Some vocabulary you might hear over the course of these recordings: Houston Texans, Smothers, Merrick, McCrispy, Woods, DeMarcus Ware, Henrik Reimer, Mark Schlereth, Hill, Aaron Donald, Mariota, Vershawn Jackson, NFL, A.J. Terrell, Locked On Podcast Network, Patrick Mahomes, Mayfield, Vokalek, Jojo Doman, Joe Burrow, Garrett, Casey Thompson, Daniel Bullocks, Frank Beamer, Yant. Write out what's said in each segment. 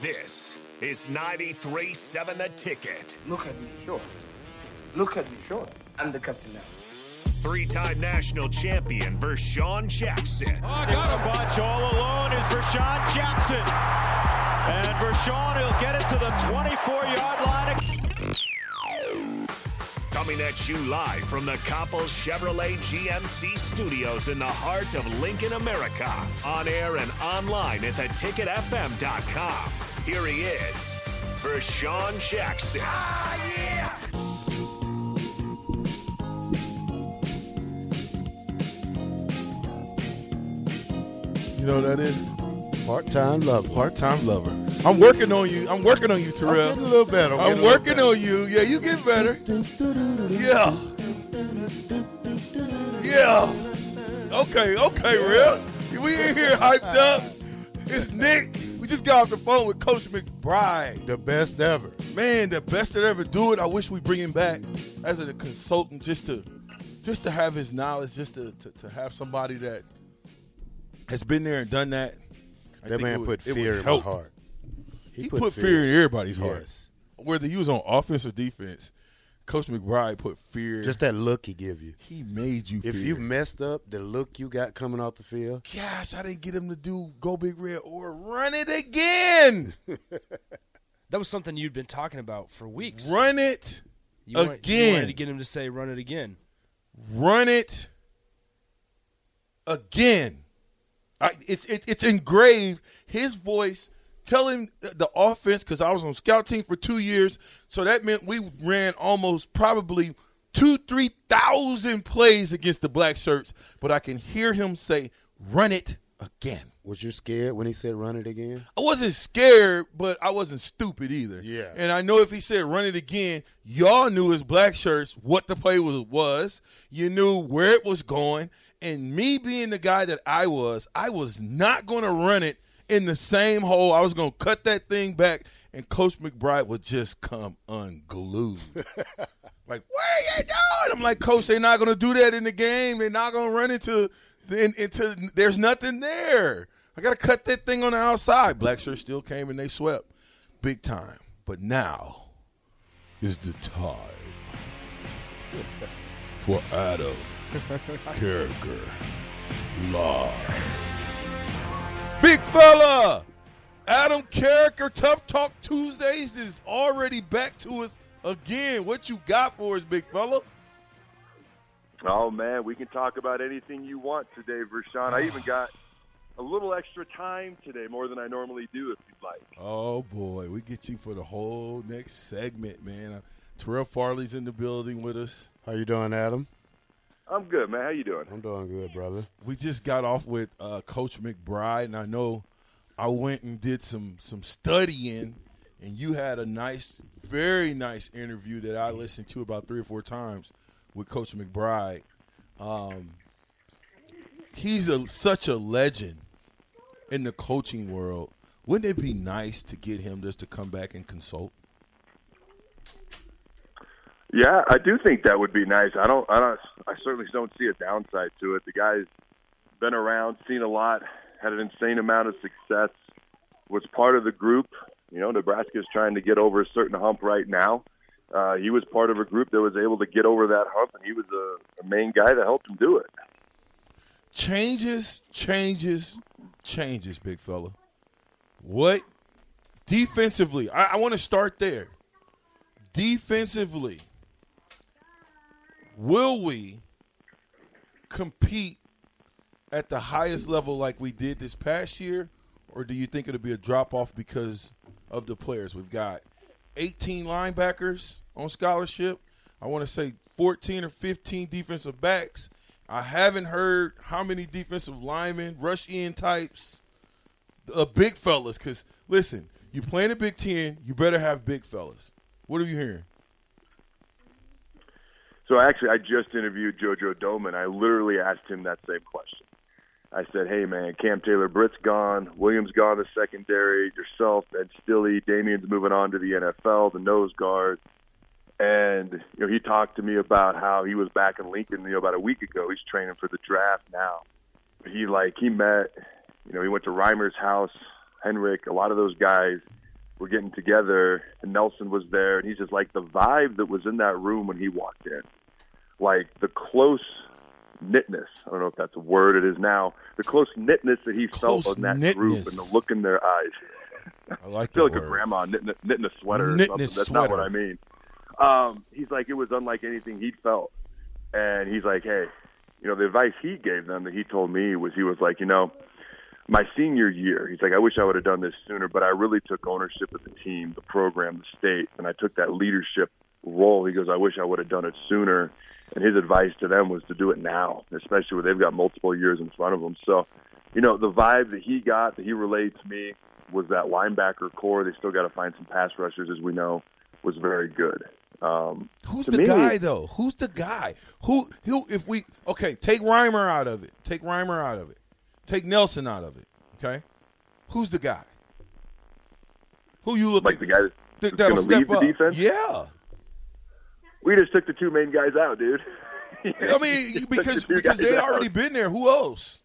This is 93.7 The Ticket. Look at me, sure. I'm the captain now. Three-time national champion Vershawn Jackson. Oh, I got a bunch all alone is Vershawn Jackson. And Vershawn will get it to the 24-yard line. Coming at you live from the Koppel's Chevrolet GMC studios in the heart of Lincoln, America. On air and online at theticketfm.com. Here he is, Vershawn Jackson. Ah, yeah! You know what that is? Part-time lover. I'm working on you, Terrell. I'm getting a little better. I'm working on you. Yeah, you get better. Yeah. Okay, real. We in here hyped up. It's Nick. We just got off the phone with Coach McBride. The best ever. Man, the best that ever do it. I wish we bring him back as a consultant just to have his knowledge, just to have somebody that has been there and done that. That man put fear in my heart. He put fear in everybody's heart. Yes. Whether you was on offense or defense, Coach McBride put fear. Just that look he give you. He made you fear. If you messed up, the look you got coming off the field. Gosh, I didn't get him to do go big red or run it again. That was something you'd been talking about for weeks. Run it again. You wanted to get him to say run it again. Run it again. It's engraved. His voice, telling the offense, because I was on scout team for 2 years, so that meant we ran almost probably 3,000 plays against the black shirts, but I can hear him say, run it again. Was you scared when he said run it again? I wasn't scared, but I wasn't stupid either. Yeah. And I know if he said run it again, y'all knew as black shirts what the play was. You knew where it was going. And me being the guy that I was not going to run it in the same hole. I was going to cut that thing back, and Coach McBride would just come unglued. Like, what are you doing? I'm like, Coach, they're not going to do that in the game. They're not going to run into there's nothing there. I got to cut that thing on the outside. Black shirts still came, and they swept big time. But now is the time for Adam Carriker live. Big fella, Adam Carriker, Tough Talk Tuesdays is already back to us again. What you got for us, big fella? Oh, man, we can talk about anything you want today, Vershawn. I even got a little extra time today, more than I normally do, if you'd like. Oh, boy, we get you for the whole next segment, man. Terrell Farley's in the building with us. How you doing, Adam? I'm good, man. How you doing? I'm doing good, brother. We just got off with Coach McBride, and I know I went and did some studying, and you had a nice, very nice interview that I listened to about 3 or 4 times with Coach McBride. He's such a legend in the coaching world. Wouldn't it be nice to get him just to come back and consult? Yeah, I do think that would be nice. I certainly don't see a downside to it. The guy's been around, seen a lot, had an insane amount of success, was part of the group. You know, Nebraska's trying to get over a certain hump right now. He was part of a group that was able to get over that hump, and he was a main guy that helped him do it. Changes, big fella. What? Defensively, I want to start there. Defensively. Will we compete at the highest level like we did this past year, or do you think it'll be a drop-off because of the players? We've got 18 linebackers on scholarship. I want to say 14 or 15 defensive backs. I haven't heard how many defensive linemen, rush-in types, big fellas, because, listen, you playing a Big Ten, you better have big fellas. What are you hearing? So, actually, I just interviewed Jojo Doman. I literally asked him that same question. I said, hey, man, Cam Taylor-Britt's gone. Williams gone to secondary. Yourself, Ed Stilley. Damien's moving on to the NFL, the nose guard. And, you know, he talked to me about how he was back in Lincoln, you know, about a week ago. He's training for the draft now. But he met, you know, he went to Reimer's house, Henrik. A lot of those guys were getting together, and Nelson was there. And he's just like the vibe that was in that room when he walked in. Like the close knitness. I don't know if that's a word. It is now. The close knitness that he felt on that group and the look in their eyes. I like that. I feel like a grandma knitting a sweater. Knitting or something. That's not what I mean. He's like, it was unlike anything he'd felt. And he's like, hey, you know, the advice he gave them that he told me was he was like, you know, my senior year, he's like, I wish I would have done this sooner, but I really took ownership of the team, the program, the state, and I took that leadership role. He goes, I wish I would have done it sooner. And his advice to them was to do it now, especially where they've got multiple years in front of them. So, you know, the vibe that he got, that he relayed to me, was that linebacker core. They still got to find some pass rushers, as we know, was very good. Who's the guy, though? Who's the guy? Who? If we take Reimer out of it. Take Reimer out of it. Take Nelson out of it. Okay, who's the guy? Who you looking like the guy that's going to lead the defense? Yeah. We just took the two main guys out, dude. I mean, because they already been there. Who else?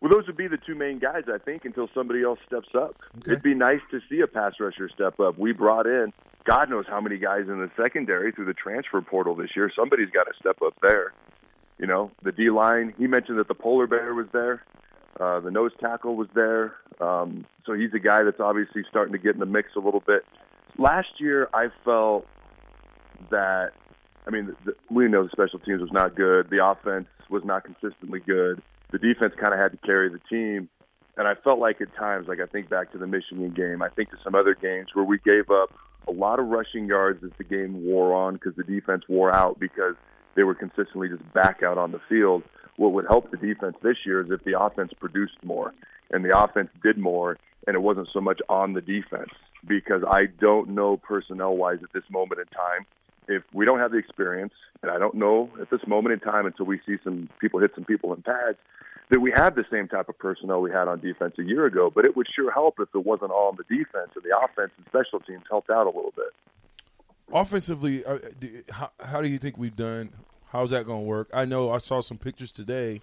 Well, those would be the two main guys, I think, until somebody else steps up. Okay. It'd be nice to see a pass rusher step up. We brought in God knows how many guys in the secondary through the transfer portal this year. Somebody's got to step up there. You know, the D-line, he mentioned that the polar bear was there. The nose tackle was there. So he's a guy that's obviously starting to get in the mix a little bit. Last year, I felt that, I mean, we know the special teams was not good. The offense was not consistently good. The defense kind of had to carry the team. And I felt like at times, like I think back to the Michigan game, I think to some other games where we gave up a lot of rushing yards as the game wore on because the defense wore out because they were consistently just back out on the field. What would help the defense this year is if the offense produced more and the offense did more and it wasn't so much on the defense, because I don't know personnel-wise at this moment in time if we don't have the experience, and I don't know at this moment in time until we see some people hit some people in pads, that we have the same type of personnel we had on defense a year ago. But it would sure help if it wasn't all on the defense, and the offense and special teams helped out a little bit. Offensively, how do you think we've done? How's that going to work? I know I saw some pictures today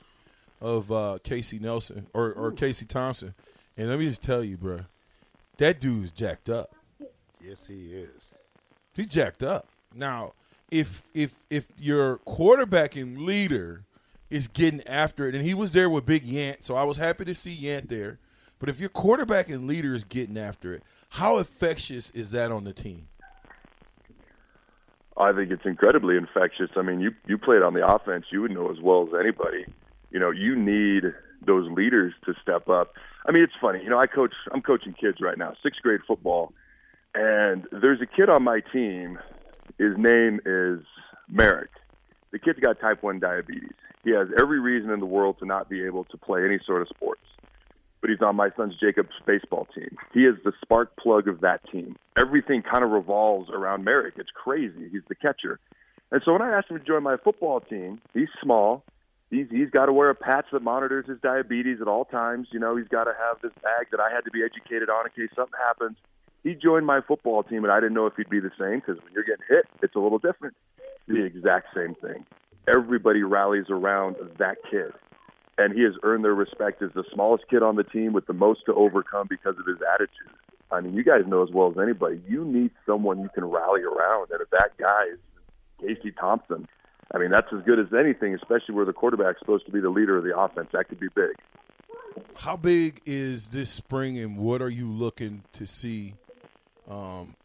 of Casey Nelson or Casey Thompson. And let me just tell you, bro, that dude's jacked up. Yes, he is. He's jacked up. Now, if your quarterback and leader is getting after it, and he was there with Big Yant, so I was happy to see Yant there. But if your quarterback and leader is getting after it, how infectious is that on the team? I think it's incredibly infectious. I mean, you played on the offense, you would know as well as anybody. You know, you need those leaders to step up. I mean, it's funny. You know, I'm coaching kids right now, 6th grade football, and there's a kid on my team. His name is Merrick. The kid's got type 1 diabetes. He has every reason in the world to not be able to play any sort of sports. But he's on my son's Jacob's baseball team. He is the spark plug of that team. Everything kind of revolves around Merrick. It's crazy. He's the catcher. And so when I asked him to join my football team, he's small. He's got to wear a patch that monitors his diabetes at all times. You know, he's got to have this bag that I had to be educated on in case something happens. He joined my football team, and I didn't know if he'd be the same because when you're getting hit, it's a little different. The exact same thing. Everybody rallies around that kid, and he has earned their respect as the smallest kid on the team with the most to overcome because of his attitude. I mean, you guys know as well as anybody, you need someone you can rally around, and if that guy is Casey Thompson, I mean, that's as good as anything, especially where the quarterback's supposed to be the leader of the offense. That could be big. How big is this spring, and what are you looking to see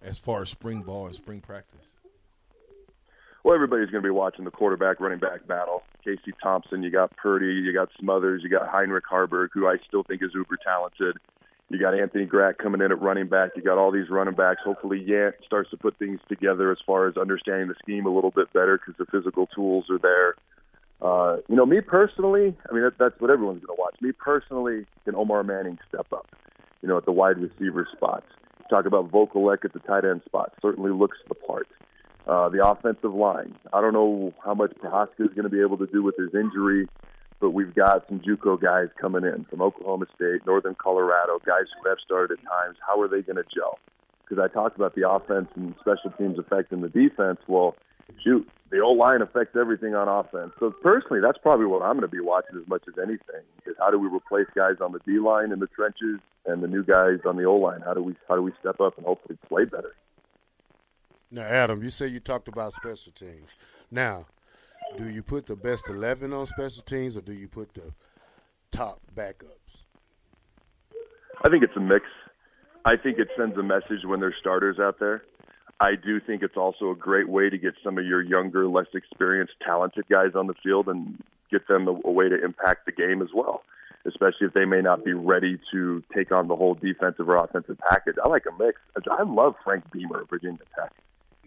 as far as spring ball and spring practice? Well, everybody's going to be watching the quarterback running back battle. Casey Thompson, you got Purdy, you got Smothers, you got Heinrich Haarberg, who I still think is uber talented. You got Anthony Gratt coming in at running back. You got all these running backs. Hopefully Yant starts to put things together as far as understanding the scheme a little bit better because the physical tools are there. You know, me personally, I mean, that's what everyone's going to watch. Me personally, can Omar Manning step up, you know, at the wide receiver spots? Talk about Vokalek at the tight end spot. Certainly looks the part. The offensive line. I don't know how much Pahoska is going to be able to do with his injury, but we've got some JUCO guys coming in from Oklahoma State, Northern Colorado, guys who have started at times. How are they going to gel? Because I talked about the offense and special teams affecting the defense. Well, shoot, the old line affects everything on offense. So personally, that's probably what I'm going to be watching as much as anything, is how do we replace guys on the D-line in the trenches and the new guys on the O-line? How do we step up and hopefully play better? Now, Adam, you said you talked about special teams. Now, do you put the best 11 on special teams or do you put the top backups? I think it's a mix. I think it sends a message when there's starters out there. I do think it's also a great way to get some of your younger, less experienced, talented guys on the field and get them a way to impact the game as well, especially if they may not be ready to take on the whole defensive or offensive package. I like a mix. I love Frank Beamer of Virginia Tech.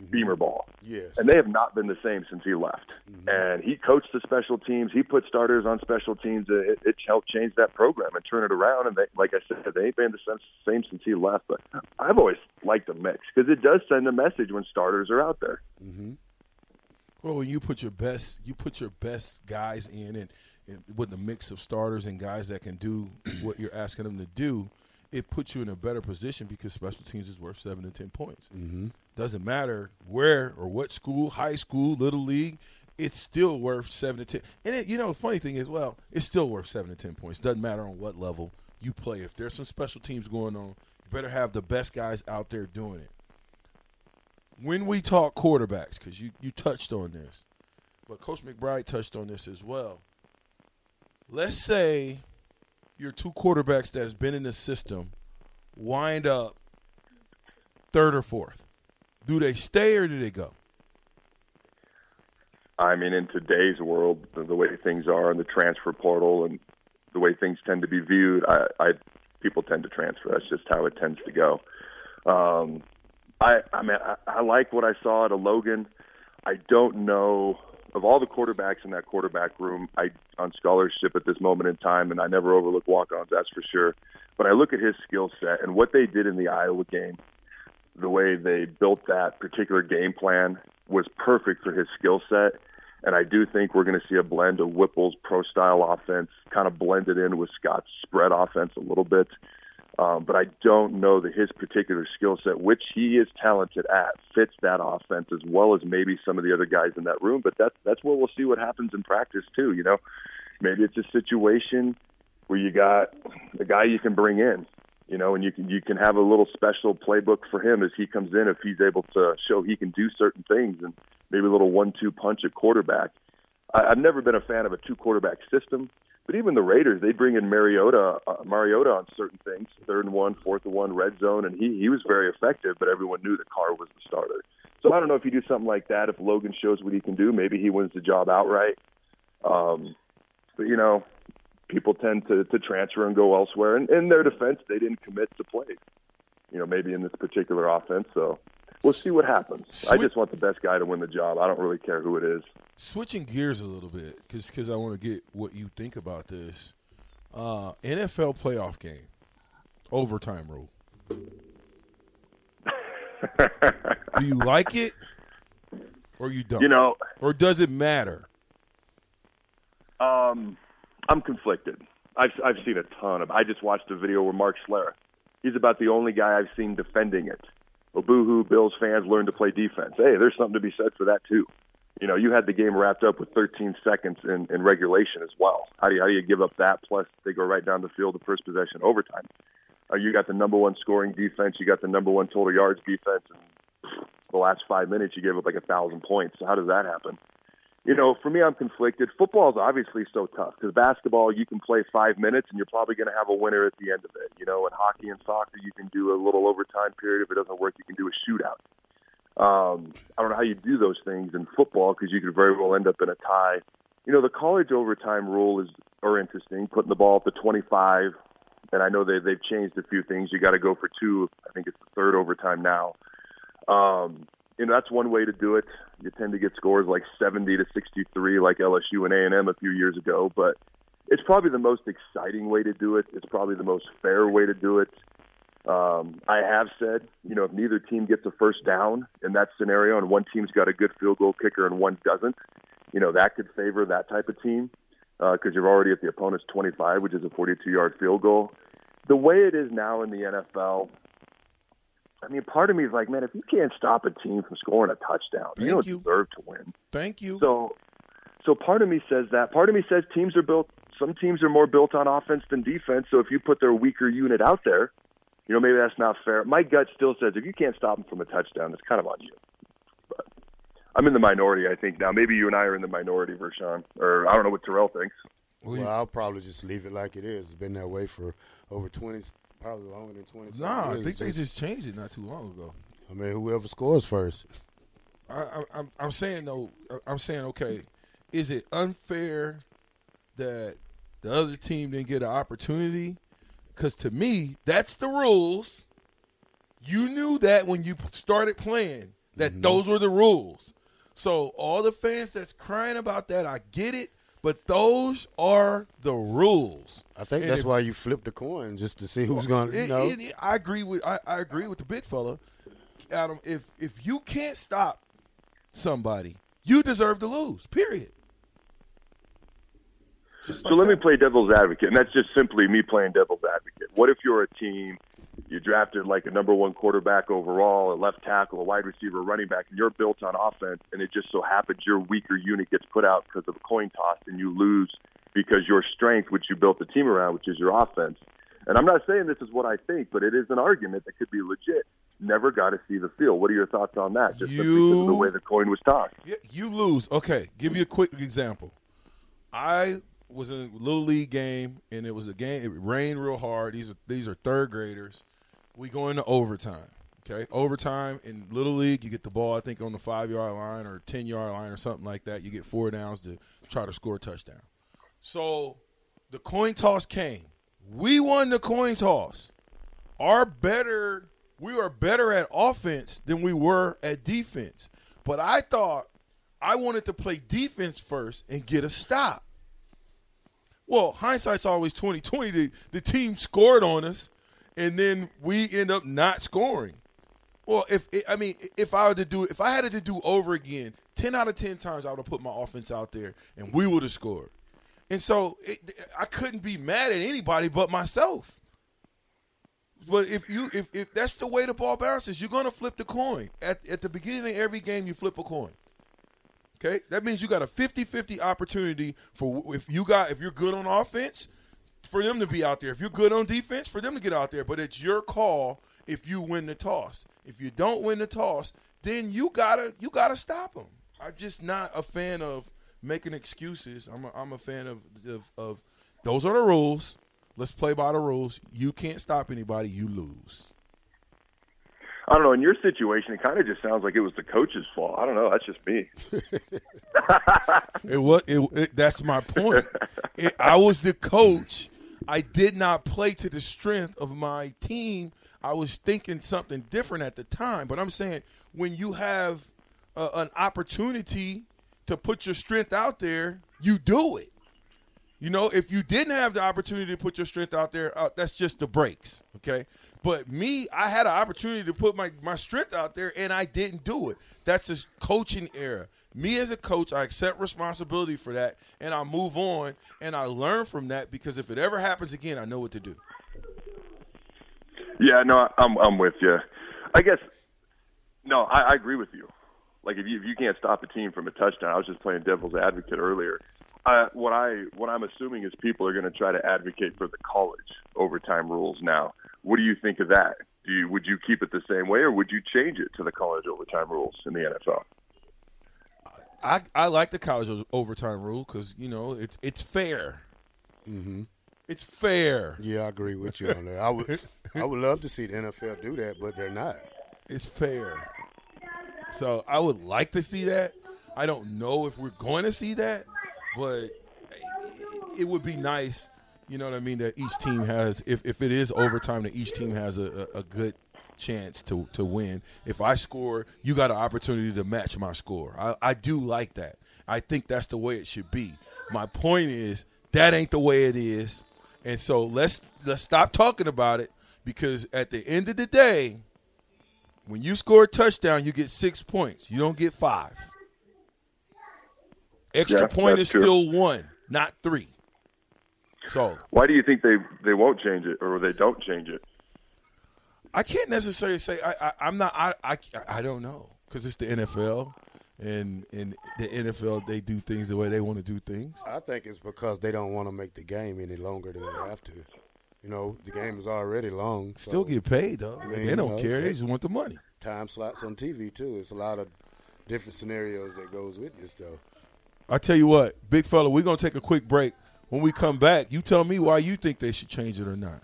Mm-hmm. Beamer ball. Yes. And they have not been the same since he left. Mm-hmm. And he coached the special teams. He put starters on special teams. It helped change that program and turn it around. And they, like I said, they ain't been the same since he left. But I've always liked the mix because it does send a message when starters are out there. Mm-hmm. Well, when you put your best guys in and with the mix of starters and guys that can do what you're asking them to do, it puts you in a better position because special teams is worth 7 to 10 points. Mm-hmm. Doesn't matter where or what school, high school, little league, it's still worth 7 to 10. And it, you know, the funny thing is, well, it's still worth 7 to 10 points. Doesn't matter on what level you play. If there's some special teams going on, you better have the best guys out there doing it. When we talk quarterbacks, because you touched on this, but Coach McBride touched on this as well. Let's say your two quarterbacks that's been in the system wind up third or fourth. Do they stay or do they go? I mean, in today's world, the way things are in the transfer portal and the way things tend to be viewed, people tend to transfer. That's just how it tends to go. I mean, I like what I saw at a Logan. I don't know. Of all the quarterbacks in that quarterback room, on scholarship at this moment in time, and I never overlook walk-ons, that's for sure. But I look at his skill set and what they did in the Iowa game, the way they built that particular game plan was perfect for his skill set. And I do think we're going to see a blend of Whipple's pro-style offense kind of blended in with Scott's spread offense a little bit. But I don't know that his particular skill set, which he is talented at, fits that offense as well as maybe some of the other guys in that room. But that's where we'll see what happens in practice too. You know, maybe it's a situation where you got a guy you can bring in, you know, and you can have a little special playbook for him as he comes in if he's able to show he can do certain things and maybe a little 1-2 punch at quarterback. I've never been a fan of a 2-quarterback system. But even the Raiders, they bring in Mariota on certain things, 3rd and 1, 4th and 1, red zone, and he was very effective, but everyone knew that Carr was the starter. So I don't know if you do something like that, if Logan shows what he can do, maybe he wins the job outright. But, you know, people tend to transfer and go elsewhere. And in their defense, they didn't commit to play, you know, maybe in this particular offense. So we'll see what happens. I just want the best guy to win the job. I don't really care who it is. Switching gears a little bit, because I want to get what you think about this. NFL playoff game, overtime rule. Do you like it or you don't? You know, or does it matter? I'm conflicted. I've seen a ton of. I just watched a video where Mark Schlereth. He's about the only guy I've seen defending it. Well, boo-hoo, Bills fans learn to play defense. Hey, there's something to be said for that too. You know, you had the game wrapped up with 13 seconds in regulation as well. How do you give up that? Plus, they go right down the field, the first possession, overtime. You got the number one scoring defense. You got the number one total yards defense. And the last 5 minutes, you gave up like 1,000 points. So how does that happen? You know, for me, I'm conflicted. Football is obviously so tough because basketball, you can play 5 minutes and you're probably going to have a winner at the end of it. You know, in hockey and soccer, you can do a little overtime period. If it doesn't work, you can do a shootout. I don't know how you do those things in football because you could very well end up in a tie. You know, the college overtime rule are interesting, putting the ball at the 25. And I know they've changed a few things. You got to go for two. I think it's the third overtime now. you know, that's one way to do it. You tend to get scores like 70-63 like LSU and A&M a few years ago, but it's probably the most exciting way to do it. It's probably the most fair way to do it. I have said, you know, if neither team gets a first down in that scenario and one team's got a good field goal kicker and one doesn't, you know, that could favor that type of team because you're already at the opponent's 25, which is a 42-yard field goal. The way it is now in the NFL, I mean, part of me is like, man, if you can't stop a team from scoring a touchdown, you don't deserve to win. Thank you. So part of me says that. Part of me says teams are built – some teams are more built on offense than defense, so if you put their weaker unit out there, you know, maybe that's not fair. My gut still says if you can't stop them from a touchdown, it's kind of on you. But I'm in the minority, I think, now. Maybe you and I are in the minority, Vershawn, or I don't know what Terrell thinks. Well, I'll probably just leave it like it is. It's been that way for over 20, probably longer than 20 years. No, I think they just changed it not too long ago. I mean, whoever scores first. I'm saying, though, okay, is it unfair that the other team didn't get an opportunity? Because to me, that's the rules. You knew that when you started playing, that those were the rules. So all the fans that's crying about that, I get it. But those are the rules. I think that's why you flip the coin just to see who's going to, you know. I agree with the big fella, Adam. If you can't stop somebody, you deserve to lose, period. So let me play devil's advocate, and that's just simply me playing devil's advocate. What if you're a team, you drafted like a number one quarterback overall, a left tackle, a wide receiver, a running back, and you're built on offense, and it just so happens your weaker unit gets put out because of a coin toss, and you lose because your strength, which you built the team around, which is your offense. And I'm not saying this is what I think, but it is an argument that could be legit. Never got to see the field. What are your thoughts on that? Just because of the way the coin was tossed. You lose. Okay, give you a quick example. I was in a little league game, and it was a game. It rained real hard. These are third graders. We go into overtime. Okay, overtime in little league, you get the ball. I think on the 5-yard line or 10-yard line or something like that. You get 4 downs to try to score a touchdown. So the coin toss came. We won the coin toss. We were better at offense than we were at defense. But I thought I wanted to play defense first and get a stop. Well, hindsight's always 20-20. The team scored on us, and then we end up not scoring. Well, if I had to do over again, 10 out of 10 times I would have put my offense out there, and we would have scored. And so I couldn't be mad at anybody but myself. But if that's the way the ball bounces, you're going to flip the coin. At the beginning of every game, you flip a coin. Okay, that means you got a 50-50 opportunity for if you're good on offense, for them to be out there. If you're good on defense, for them to get out there. But it's your call if you win the toss. If you don't win the toss, then you gotta stop them. I'm just not a fan of making excuses. I'm a fan of those are the rules. Let's play by the rules. You can't stop anybody. You lose. I don't know. In your situation, it kind of just sounds like it was the coach's fault. I don't know. That's just me. That's my point. I was the coach. I did not play to the strength of my team. I was thinking something different at the time. But I'm saying when you have an opportunity to put your strength out there, you do it. You know, if you didn't have the opportunity to put your strength out there, that's just the breaks, okay? But me, I had an opportunity to put my strength out there, and I didn't do it. That's a coaching error. Me as a coach, I accept responsibility for that, and I move on, and I learn from that because if it ever happens again, I know what to do. Yeah, no, I'm with you. I guess, no, I agree with you. Like, if you can't stop a team from a touchdown, I was just playing devil's advocate earlier. What I'm assuming is people are going to try to advocate for the college overtime rules now. What do you think of that? Would you keep it the same way, or would you change it to the college overtime rules in the NFL? I like the college overtime rule because, you know, it's fair. Mm-hmm. It's fair. Yeah, I agree with you on that. I would love to see the NFL do that, but they're not. It's fair. So I would like to see that. I don't know if we're going to see that. But it would be nice, you know what I mean, that each team has, if it is overtime, that each team has a good chance to win. If I score, you got an opportunity to match my score. I do like that. I think that's the way it should be. My point is that ain't the way it is. And so let's stop talking about it, because at the end of the day, when you score a touchdown, you get 6 points. You don't get 5. Extra point is true. Still 1, not 3. So why do you think they won't change it, or they don't change it? I can't necessarily say. I don't know, because it's the NFL, and in the NFL they do things the way they want to do things. I think it's because they don't want to make the game any longer than they have to. You know, the game is already long. So. Still get paid, though. I mean, they don't care. They just want the money. Time slots on TV, too. It's a lot of different scenarios that goes with this, though. I tell you what, big fella, we're going to take a quick break. When we come back, you tell me why you think they should change it or not.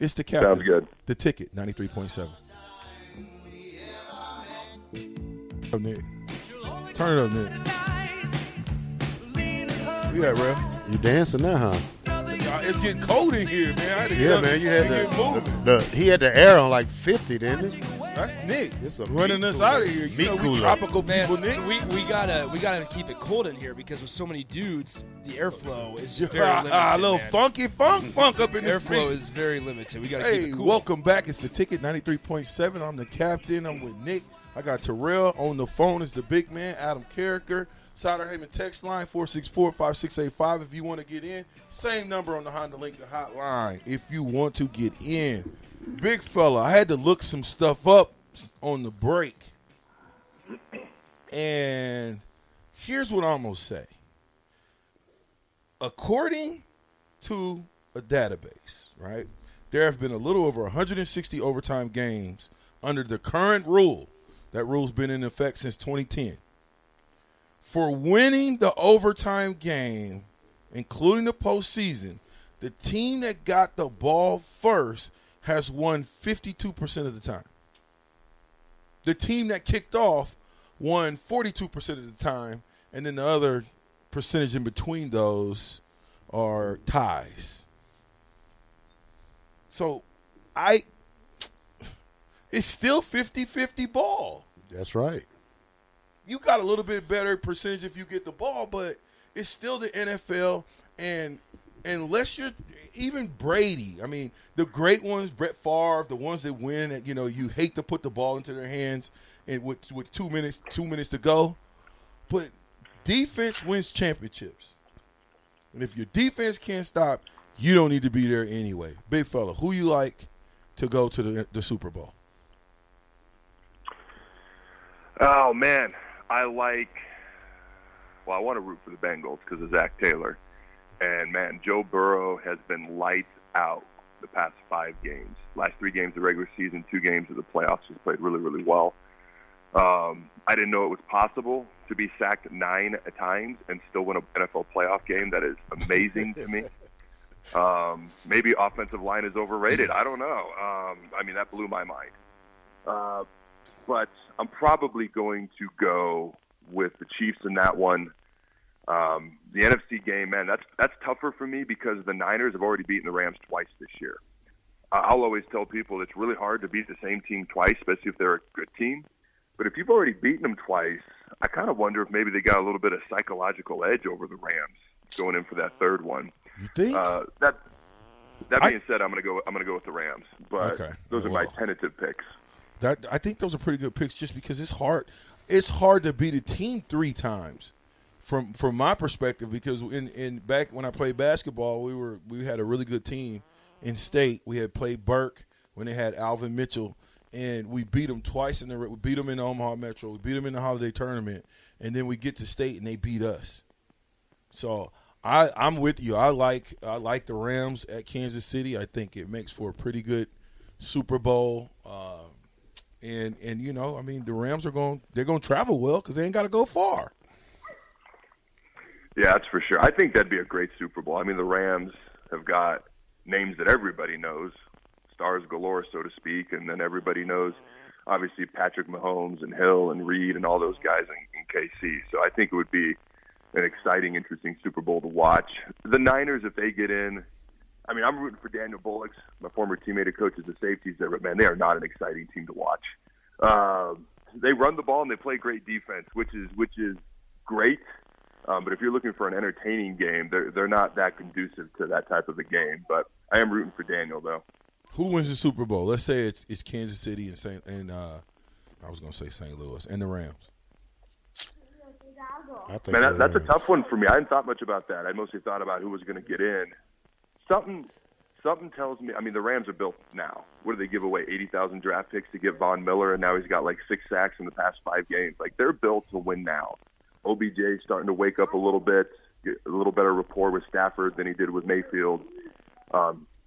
It's the captain. Sounds good. The ticket, 93.7. Up, Nick. Turn it up, Nick. You at, bro? You dancing now, huh? It's getting cold in here, man. Man. You had he had the air on like 50, didn't he? That's Nick. It's running us out of here. Tropical people, Nick. We gotta keep it cold in here, because with so many dudes, the airflow is very limited. A little funk up in the airflow is very limited. We gotta keep it cool. Welcome back. It's the ticket, 93.7. I'm the captain. I'm with Nick. I got Terrell on the phone. It's the big man, Adam Carriker. Sider Heyman text line 464-5685 if you want to get in. Same number on the Honda Lincoln hotline if you want to get in. Big fella, I had to look some stuff up on the break. And here's what I'm going to say. According to a database, right, there have been a little over 160 overtime games under the current rule. That rule's been in effect since 2010. For winning the overtime game, including the postseason, the team that got the ball first has won 52% of the time. The team that kicked off won 42% of the time, and then the other percentage in between those are ties. So it's still 50-50 ball. That's right. You got a little bit better percentage if you get the ball, but it's still the NFL. And unless you're even Brady, I mean, the great ones, Brett Favre, the ones that win, and, you know, you hate to put the ball into their hands and with 2 minutes to go. But defense wins championships. And if your defense can't stop, you don't need to be there anyway. Big fella, who you like to go to the Super Bowl? Oh, man. I want to root for the Bengals because of Zach Taylor. And, man, Joe Burrow has been lights out the past 5 games. Last 3 games of the regular season, 2 games of the playoffs, has played really, really well. I didn't know it was possible to be sacked 9 times and still win an NFL playoff game. That is amazing to me. Maybe offensive line is overrated. I don't know. That blew my mind. But I'm probably going to go with the Chiefs in that one. The NFC game, man, that's tougher for me because the Niners have already beaten the Rams twice this year. I'll always tell people it's really hard to beat the same team twice, especially if they're a good team. But if you've already beaten them twice, I kind of wonder if maybe they got a little bit of psychological edge over the Rams going in for that third one. You think? That being said, I'm going to go with the Rams. But those are my tentative picks. I think those are pretty good picks, just because it's hard. It's hard to beat a team 3 times, from my perspective. Because in back when I played basketball, we had a really good team in state. We had played Burke when they had Alvin Mitchell, and we beat them twice. We beat them in the Omaha Metro. We beat them in the Holiday Tournament, and then we get to state and they beat us. So I'm with you. I like the Rams at Kansas City. I think it makes for a pretty good Super Bowl. And you know, I mean, the Rams are going to travel well because they ain't got to go far. Yeah, that's for sure. I think that'd be a great Super Bowl. I mean, the Rams have got names that everybody knows, stars galore, so to speak, and then everybody knows, obviously, Patrick Mahomes and Hill and Reed and all those guys in KC. So I think it would be an exciting, interesting Super Bowl to watch. The Niners, if they get in, I mean, I'm rooting for Daniel Bullocks, my former teammate and coach of the safeties. Man, they are not an exciting team to watch. They run the ball and they play great defense, which is great. But if you're looking for an entertaining game, they're not that conducive to that type of a game. But I am rooting for Daniel, though. Who wins the Super Bowl? Let's say it's Kansas City and St. Louis and the Rams. That's a tough one for me. I hadn't thought much about that. I mostly thought about who was going to get in. Something tells me. I mean, the Rams are built now. What do they give away? 80,000 draft picks to give Von Miller, and now he's got like 6 sacks in the past 5 games. Like, they're built to win now. OBJ's starting to wake up a little bit, get a little better rapport with Stafford than he did with Mayfield.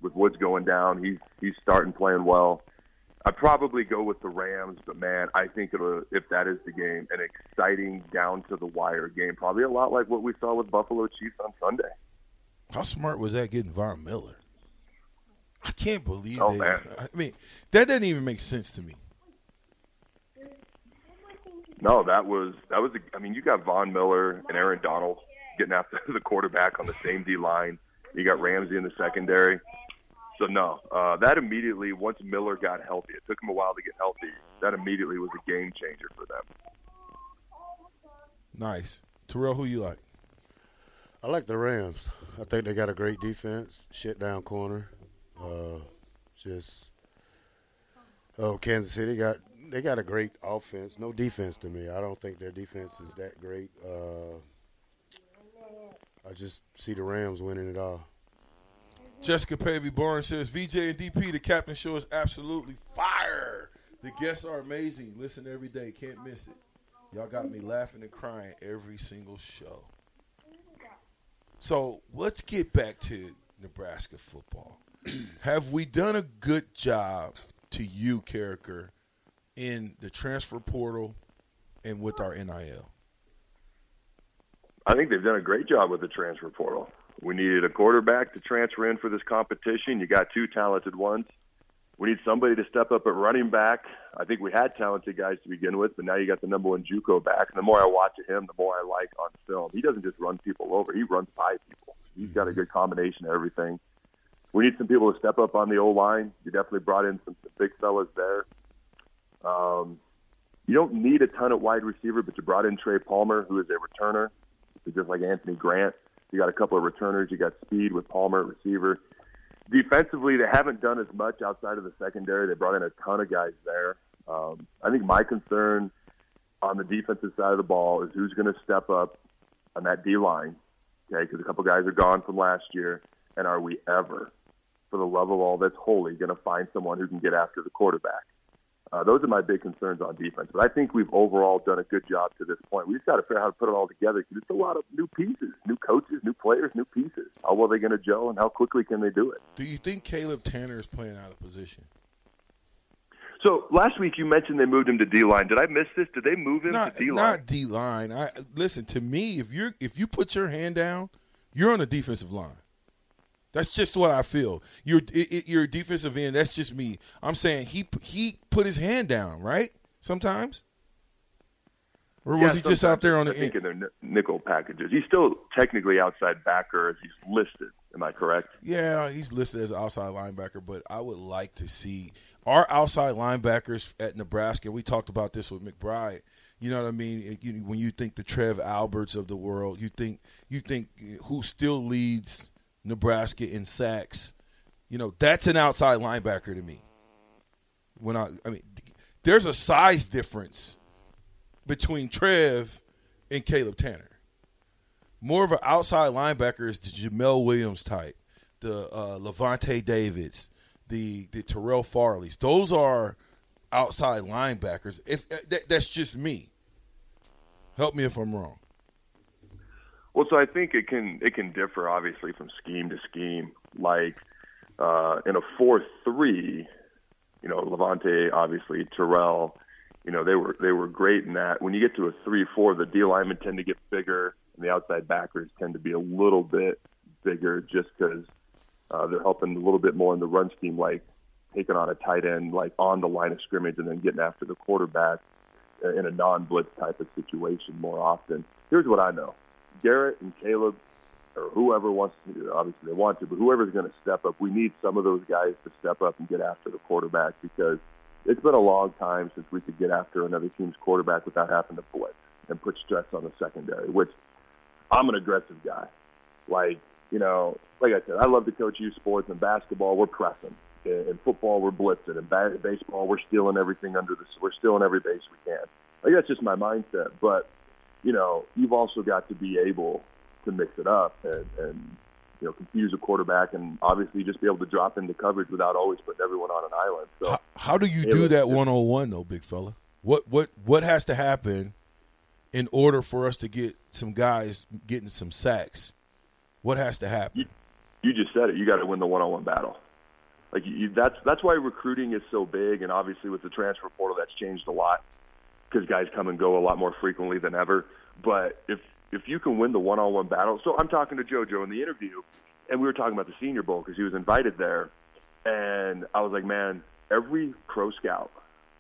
With Woods going down, he's starting playing well. I'd probably go with the Rams, but, man, I think if that is the game, an exciting down-to-the-wire game, probably a lot like what we saw with Buffalo Chiefs on Sunday. How smart was that getting Von Miller? I can't believe that. Man. I mean, that doesn't even make sense to me. No, that was. I mean, you got Von Miller and Aaron Donald getting after the quarterback on the same D-line. You got Ramsey in the secondary. So, no, that immediately, once Miller got healthy, it took him a while to get healthy, that immediately was a game changer for them. Nice. Terrell, who you like? I like the Rams. I think they got a great defense, shut-down corner. Kansas City got a great offense. No defense to me. I don't think their defense is that great. I just see the Rams winning it all. Jessica Pavey Barnes says, VJ and DP, the Captain Show is absolutely fire. The guests are amazing. Listen every day. Can't miss it. Y'all got me laughing and crying every single show. So let's get back to Nebraska football. Have we done a good job to you, Carriker, in the transfer portal and with our NIL? I think they've done a great job with the transfer portal. We needed a quarterback to transfer in for this competition. You got 2 talented ones. We need somebody to step up at running back. I think we had talented guys to begin with, but now you got the number 1 JUCO back. And the more I watch him, the more I like on film. He doesn't just run people over. He runs by people. He's got a good combination of everything. We need some people to step up on the O-line. You definitely brought in some big fellas there. You don't need a ton of wide receiver, but you brought in Trey Palmer, who is a returner, just like Anthony Gratt. You got a couple of returners. You got speed with Palmer at receiver. Defensively, they haven't done as much outside of the secondary. They brought in a ton of guys there. I think my concern on the defensive side of the ball is who's going to step up on that D-line, okay, because a couple guys are gone from last year, and are we ever, for the love of all that's holy, going to find someone who can get after the quarterback? Those are my big concerns on defense. But I think we've overall done a good job to this point. We've got to figure out how to put it all together because it's a lot of new pieces, new coaches, new players, new pieces. How well are they going to gel and how quickly can they do it? Do you think Caleb Tanner is playing out of position? So last week you mentioned they moved him to D-line. Did I miss this? Did they move him to D-line? Not D-line. Listen, to me, if you put your hand down, you're on the defensive line. That's just what I feel. You're a defensive end. That's just me. I'm saying he put his hand down, right? Sometimes? Or was he just out there on the end? I think in their nickel packages. He's still technically outside backer. He's listed. Am I correct? Yeah, he's listed as an outside linebacker, but I would like to see our outside linebackers at Nebraska. We talked about this with McBride. You know what I mean? When you think the Trev Alberts of the world, you think who still leads – Nebraska in sacks, that's an outside linebacker to me. I mean, there's a size difference between Trev and Caleb Tanner. More of an outside linebacker is the Jamel Williams type, the Levante Davids, the Terrell Farleys. Those are outside linebackers. If that's just me. Help me if I'm wrong. Well, so I think it can differ, obviously, from scheme to scheme. Like in a 4-3, Levante, obviously, Terrell, they were great in that. When you get to a 3-4, the D linemen tend to get bigger, and the outside backers tend to be a little bit bigger just because they're helping a little bit more in the run scheme, like taking on a tight end, like on the line of scrimmage and then getting after the quarterback in a non-blitz type of situation more often. Here's what I know. Garrett and Caleb or whoever wants to, obviously they want to, but whoever's going to step up, we need some of those guys to step up and get after the quarterback, because it's been a long time since we could get after another team's quarterback without having to blitz and put stress on the secondary, which I'm an aggressive guy. Like I said, I love to coach youth sports, and basketball, we're pressing. In football, we're blitzing. In baseball, we're stealing everything we're stealing every base we can. Like, that's just my mindset. But, you've also got to be able to mix it up and confuse a quarterback, and obviously just be able to drop into coverage without always putting everyone on an island. So how do you do that one-on-one, though, big fella? What has to happen in order for us to get some guys getting some sacks? What has to happen? You just said it. You got to win the one-on-one battle. Like, that's why recruiting is so big, and obviously with the transfer portal, that's changed a lot, because guys come and go a lot more frequently than ever. But if you can win the one-on-one battle, so I'm talking to JoJo in the interview, and we were talking about the Senior Bowl because he was invited there, and I was like, man, every pro scout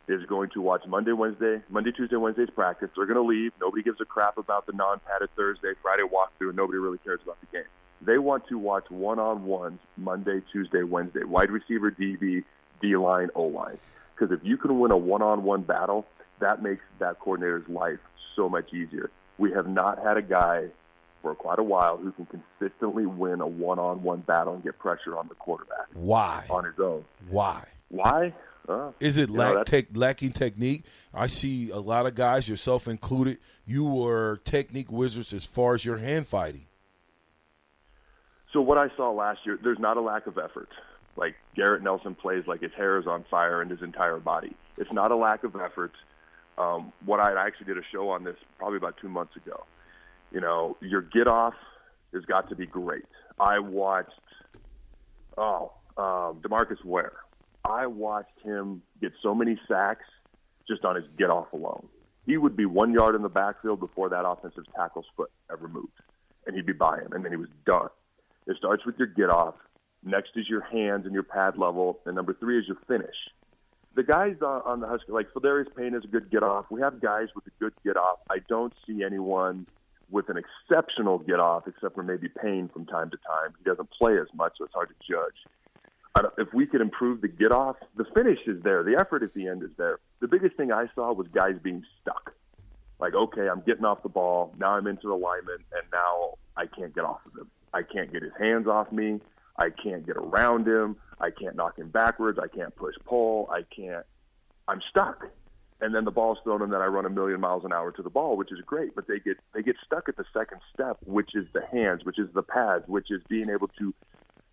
is going to watch Monday, Tuesday, Wednesday's practice. They're going to leave. Nobody gives a crap about the non-padded Thursday, Friday walkthrough, and nobody really cares about the game. They want to watch one-on-ones Monday, Tuesday, Wednesday, wide receiver, DB, D-line, O-line. Because if you can win a one-on-one battle, that makes that coordinator's life so much easier. We have not had a guy for quite a while who can consistently win a one-on-one battle and get pressure on the quarterback. Why? On his own. Why? Is it lacking technique? I see a lot of guys, yourself included, you were technique wizards as far as your hand fighting. So what I saw last year, there's not a lack of effort. Like, Garrett Nelson plays like his hair is on fire and his entire body. It's not a lack of effort. What I actually did a show on this probably about 2 months ago. Your get-off has got to be great. I watched DeMarcus Ware. I watched him get so many sacks just on his get-off alone. He would be 1 yard in the backfield before that offensive tackle's foot ever moved, and he'd be by him, and then he was done. It starts with your get-off. Next is your hands and your pad level. And number 3 is your finish. The guys on the Huskers, like Fidarius Payne is a good get-off. We have guys with a good get-off. I don't see anyone with an exceptional get-off, except for maybe Payne from time to time. He doesn't play as much, so it's hard to judge. If we could improve the get-off, the finish is there. The effort at the end is there. The biggest thing I saw was guys being stuck. Like, okay, I'm getting off the ball. Now I'm into alignment, and now I can't get off of him. I can't get his hands off me. I can't get around him. I can't knock him backwards. I can't push-pull. I'm stuck. And then the ball's thrown, and then I run a million miles an hour to the ball, which is great. But they get stuck at the second step, which is the hands, which is the pads, which is being able to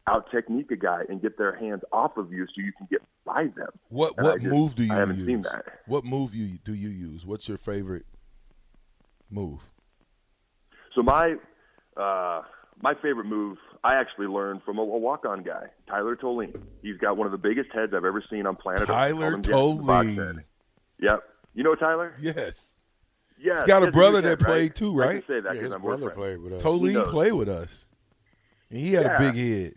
out-technique a guy and get their hands off of you so you can get by them. What move do you use? What's your favorite move? So my favorite move, I actually learned from a walk-on guy, Tyler Tolene. He's got one of the biggest heads I've ever seen on planet Earth. Tyler Tolene. Yep. You know Tyler? Yes. He's got a brother that played too, right? I can say that because I'm working. His brother played with us. Tolene played with us. And he had a big head.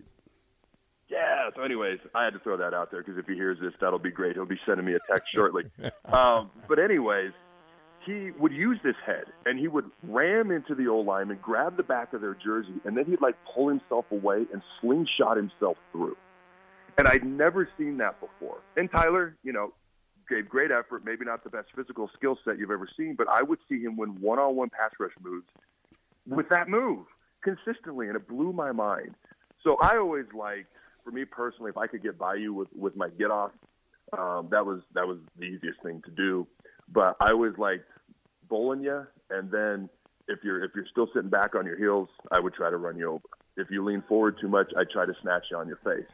Yeah. So anyways, I had to throw that out there because if he hears this, that'll be great. He'll be sending me a text shortly. But anyways, he would use this head, and he would ram into the old lineman, grab the back of their jersey, and then he'd, pull himself away and slingshot himself through. And I'd never seen that before. And Tyler, gave great effort, maybe not the best physical skill set you've ever seen, but I would see him win one-on-one pass rush moves with that move consistently, and it blew my mind. So I always for me personally, if I could get by you with my get-off, that was the easiest thing to do. But I always liked bowling you, and then if you're still sitting back on your heels, I would try to run you over. If you lean forward too much, I'd try to snatch you on your face.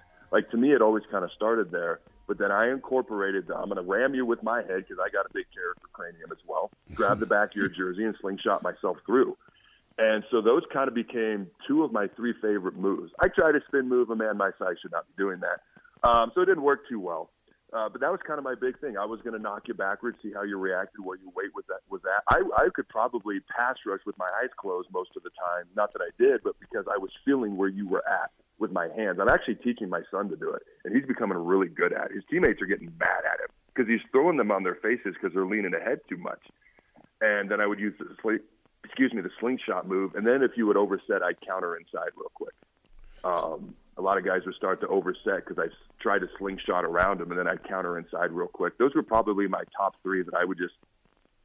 To me, it always kind of started there, but then I incorporated I'm going to ram you with my head because I got a big character cranium as well, grab the back of your jersey and slingshot myself through. And so those kind of became two of my three favorite moves. I tried a spin move. A man my size should not be doing that. So it didn't work too well. But that was kind of my big thing. I was going to knock you backwards, see how you reacted, where your weight was at. I could probably pass rush with my eyes closed most of the time. Not that I did, but because I was feeling where you were at with my hands. I'm actually teaching my son to do it, and he's becoming really good at it. His teammates are getting mad at him because he's throwing them on their faces because they're leaning ahead too much. And then I would use the the slingshot move. And then if you would overset, I'd counter inside real quick. A lot of guys would start to overset because I tried to slingshot around them, and then I'd counter inside real quick. Those were probably my top three that I would just,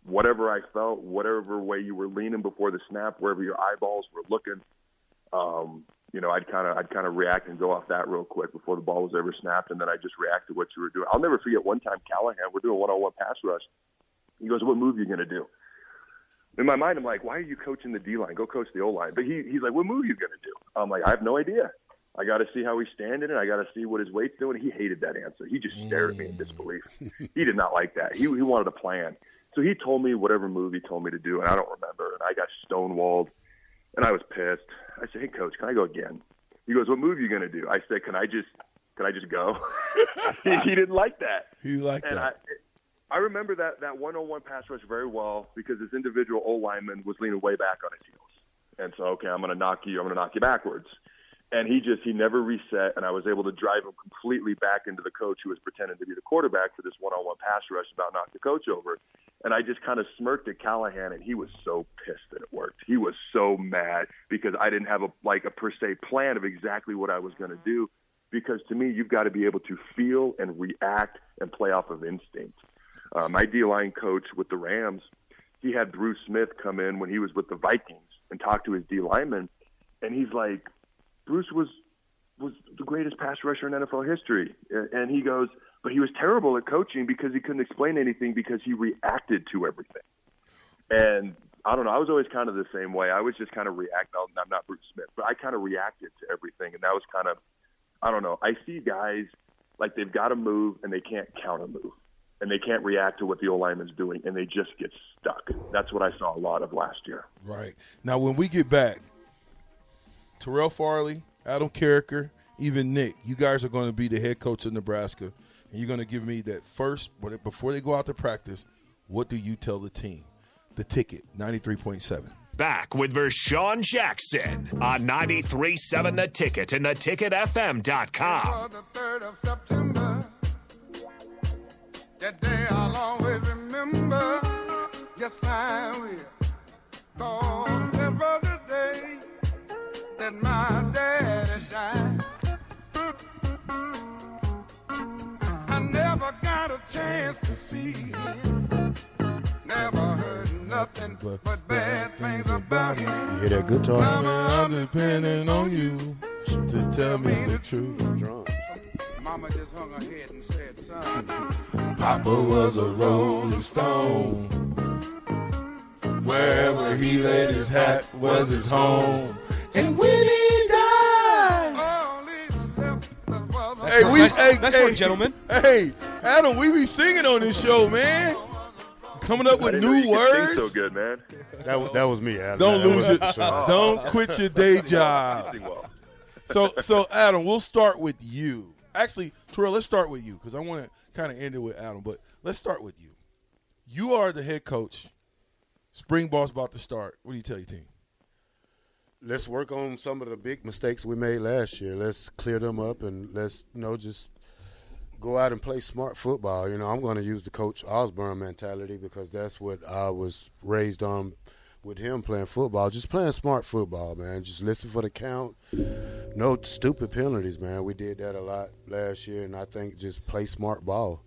whatever I felt, whatever way you were leaning before the snap, wherever your eyeballs were looking, I'd kind of react and go off that real quick before the ball was ever snapped, and then I just react to what you were doing. I'll never forget one time Callahan, we're doing one-on-one pass rush. He goes, "What move are you going to do?" In my mind, I'm like, why are you coaching the D-line? Go coach the O-line. But he's like, "What move are you going to do?" I'm like, I have no idea. I got to see how he's standing, and I got to see what his weight's doing. He hated that answer. He just stared at me in disbelief. He did not like that. He wanted a plan. So he told me whatever move he told me to do, and I don't remember. And I got stonewalled, and I was pissed. I said, "Hey, coach, can I go again?" He goes, "What move are you going to do?" I said, "Can I just go?" He didn't like that. He liked and that. I remember that one-on-one pass rush very well because this individual old lineman was leaning way back on his heels. And so, okay, I'm going to knock you backwards. And he never reset, and I was able to drive him completely back into the coach who was pretending to be the quarterback for this one-on-one pass rush about knock the coach over. And I just kind of smirked at Callahan, and he was so pissed that it worked. He was so mad because I didn't have a per se plan of exactly what I was going to do, because to me, you've got to be able to feel and react and play off of instinct. My D-line coach with the Rams, he had Bruce Smith come in when he was with the Vikings and talk to his D-lineman, and he's like, "Bruce was the greatest pass rusher in NFL history." And he goes, "But he was terrible at coaching because he couldn't explain anything because he reacted to everything." And I don't know, I was always kind of the same way. I was just kind of reacting. I'm not Bruce Smith, but I kind of reacted to everything. And that was kind of, I don't know, I see guys like they've got to move and they can't counter move. And they can't react to what the O-lineman's doing, and they just get stuck. That's what I saw a lot of last year. Right. Now, when we get back, Terrell Farley, Adam Carriker, even Nick, you guys are going to be the head coach of Nebraska, and you're going to give me that first, before they go out to practice, what do you tell the team? The ticket, 93.7. Back with Vershawn Jackson on 93.7 The Ticket and theticketfm.com. The 3rd of September. That day I'll always remember, yes I will, 'cause there was a day that my daddy died. I never got a chance to see him, never heard nothing but bad things about him. You hear that guitar? I'm depending on you to tell me the truth. Mama just hung her head and said, "Son, Papa was a rolling stone. Wherever he laid his hat was his home. And when he died." Hey, that's right, gentlemen. Hey, Adam, we be singing on this show, man. Coming up with new words. So good, man. That was me, Adam. Don't lose it. Don't quit your day job. So Adam, we'll start with you. Actually, Terrell, let's start with you because I want to kind of end it with Adam, but let's start with you. You are the head coach. Spring ball's about to start. What do you tell your team? Let's work on some of the big mistakes we made last year. Let's clear them up and let's, just go out and play smart football. I'm going to use the Coach Osborne mentality because that's what I was raised on with him playing football, just playing smart football, man. Just listen for the count. No stupid penalties, man. We did that a lot last year, and I think just play smart ball.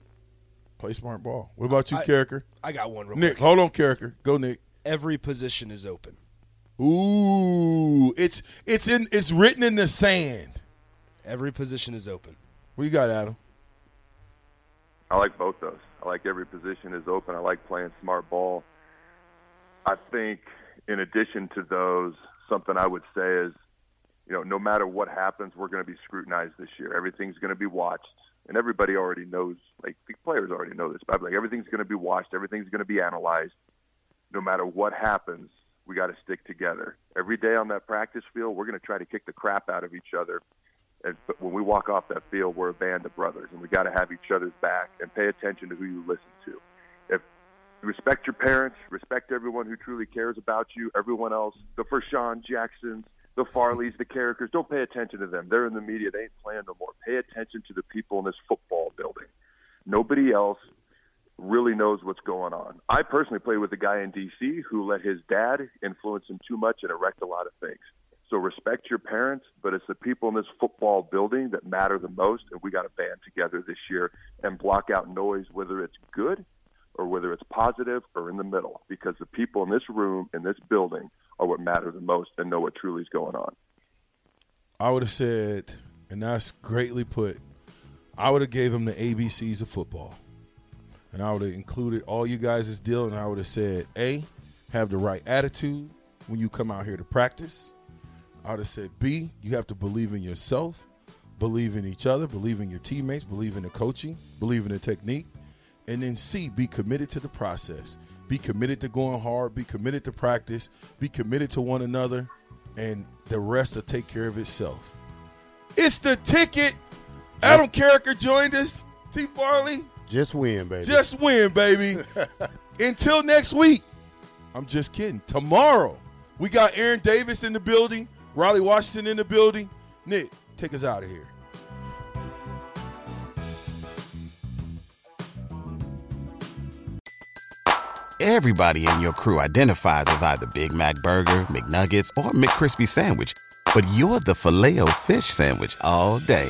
Play smart ball. What about you, Carriker? I got one real quick. Nick, hold on, Carriker. Go, Nick. Every position is open. Ooh. It's written in the sand. Every position is open. What you got, Adam? I like both those. I like every position is open. I like playing smart ball. I think in addition to those, something I would say is, no matter what happens, we're going to be scrutinized this year. Everything's going to be watched. And everybody already knows, the players already know this, but everything's going to be watched. Everything's going to be analyzed. No matter what happens, we got to stick together. Every day on that practice field, we're going to try to kick the crap out of each other. But when we walk off that field, we're a band of brothers, and we got to have each other's back and pay attention to who you listen to. Respect your parents, respect everyone who truly cares about you, everyone else, the Vershawn Jacksons, the Farleys, the Carrikers, don't pay attention to them. They're in the media. They ain't playing no more. Pay attention to the people in this football building. Nobody else really knows what's going on. I personally played with a guy in D.C. who let his dad influence him too much and erect a lot of things. So respect your parents, but it's the people in this football building that matter the most, and we got to band together this year and block out noise, whether it's good or whether it's positive or in the middle, because the people in this room, in this building, are what matter the most and know what truly is going on. I would have said, and that's greatly put, I would have gave him the ABCs of football. And I would have included all you guys' deal, and I would have said, A, have the right attitude when you come out here to practice. I would have said, B, you have to believe in yourself, believe in each other, believe in your teammates, believe in the coaching, believe in the technique. And then C, be committed to the process. Be committed to going hard. Be committed to practice. Be committed to one another. And the rest will take care of itself. It's the ticket. Adam Carriker joined us. T. Farley. Just win, baby. Just win, baby. Until next week. I'm just kidding. Tomorrow, we got Aaron Davis in the building. Riley Washington in the building. Nick, take us out of here. Everybody in your crew identifies as either Big Mac Burger, McNuggets, or McCrispy Sandwich. But you're the Filet-O-Fish Sandwich all day.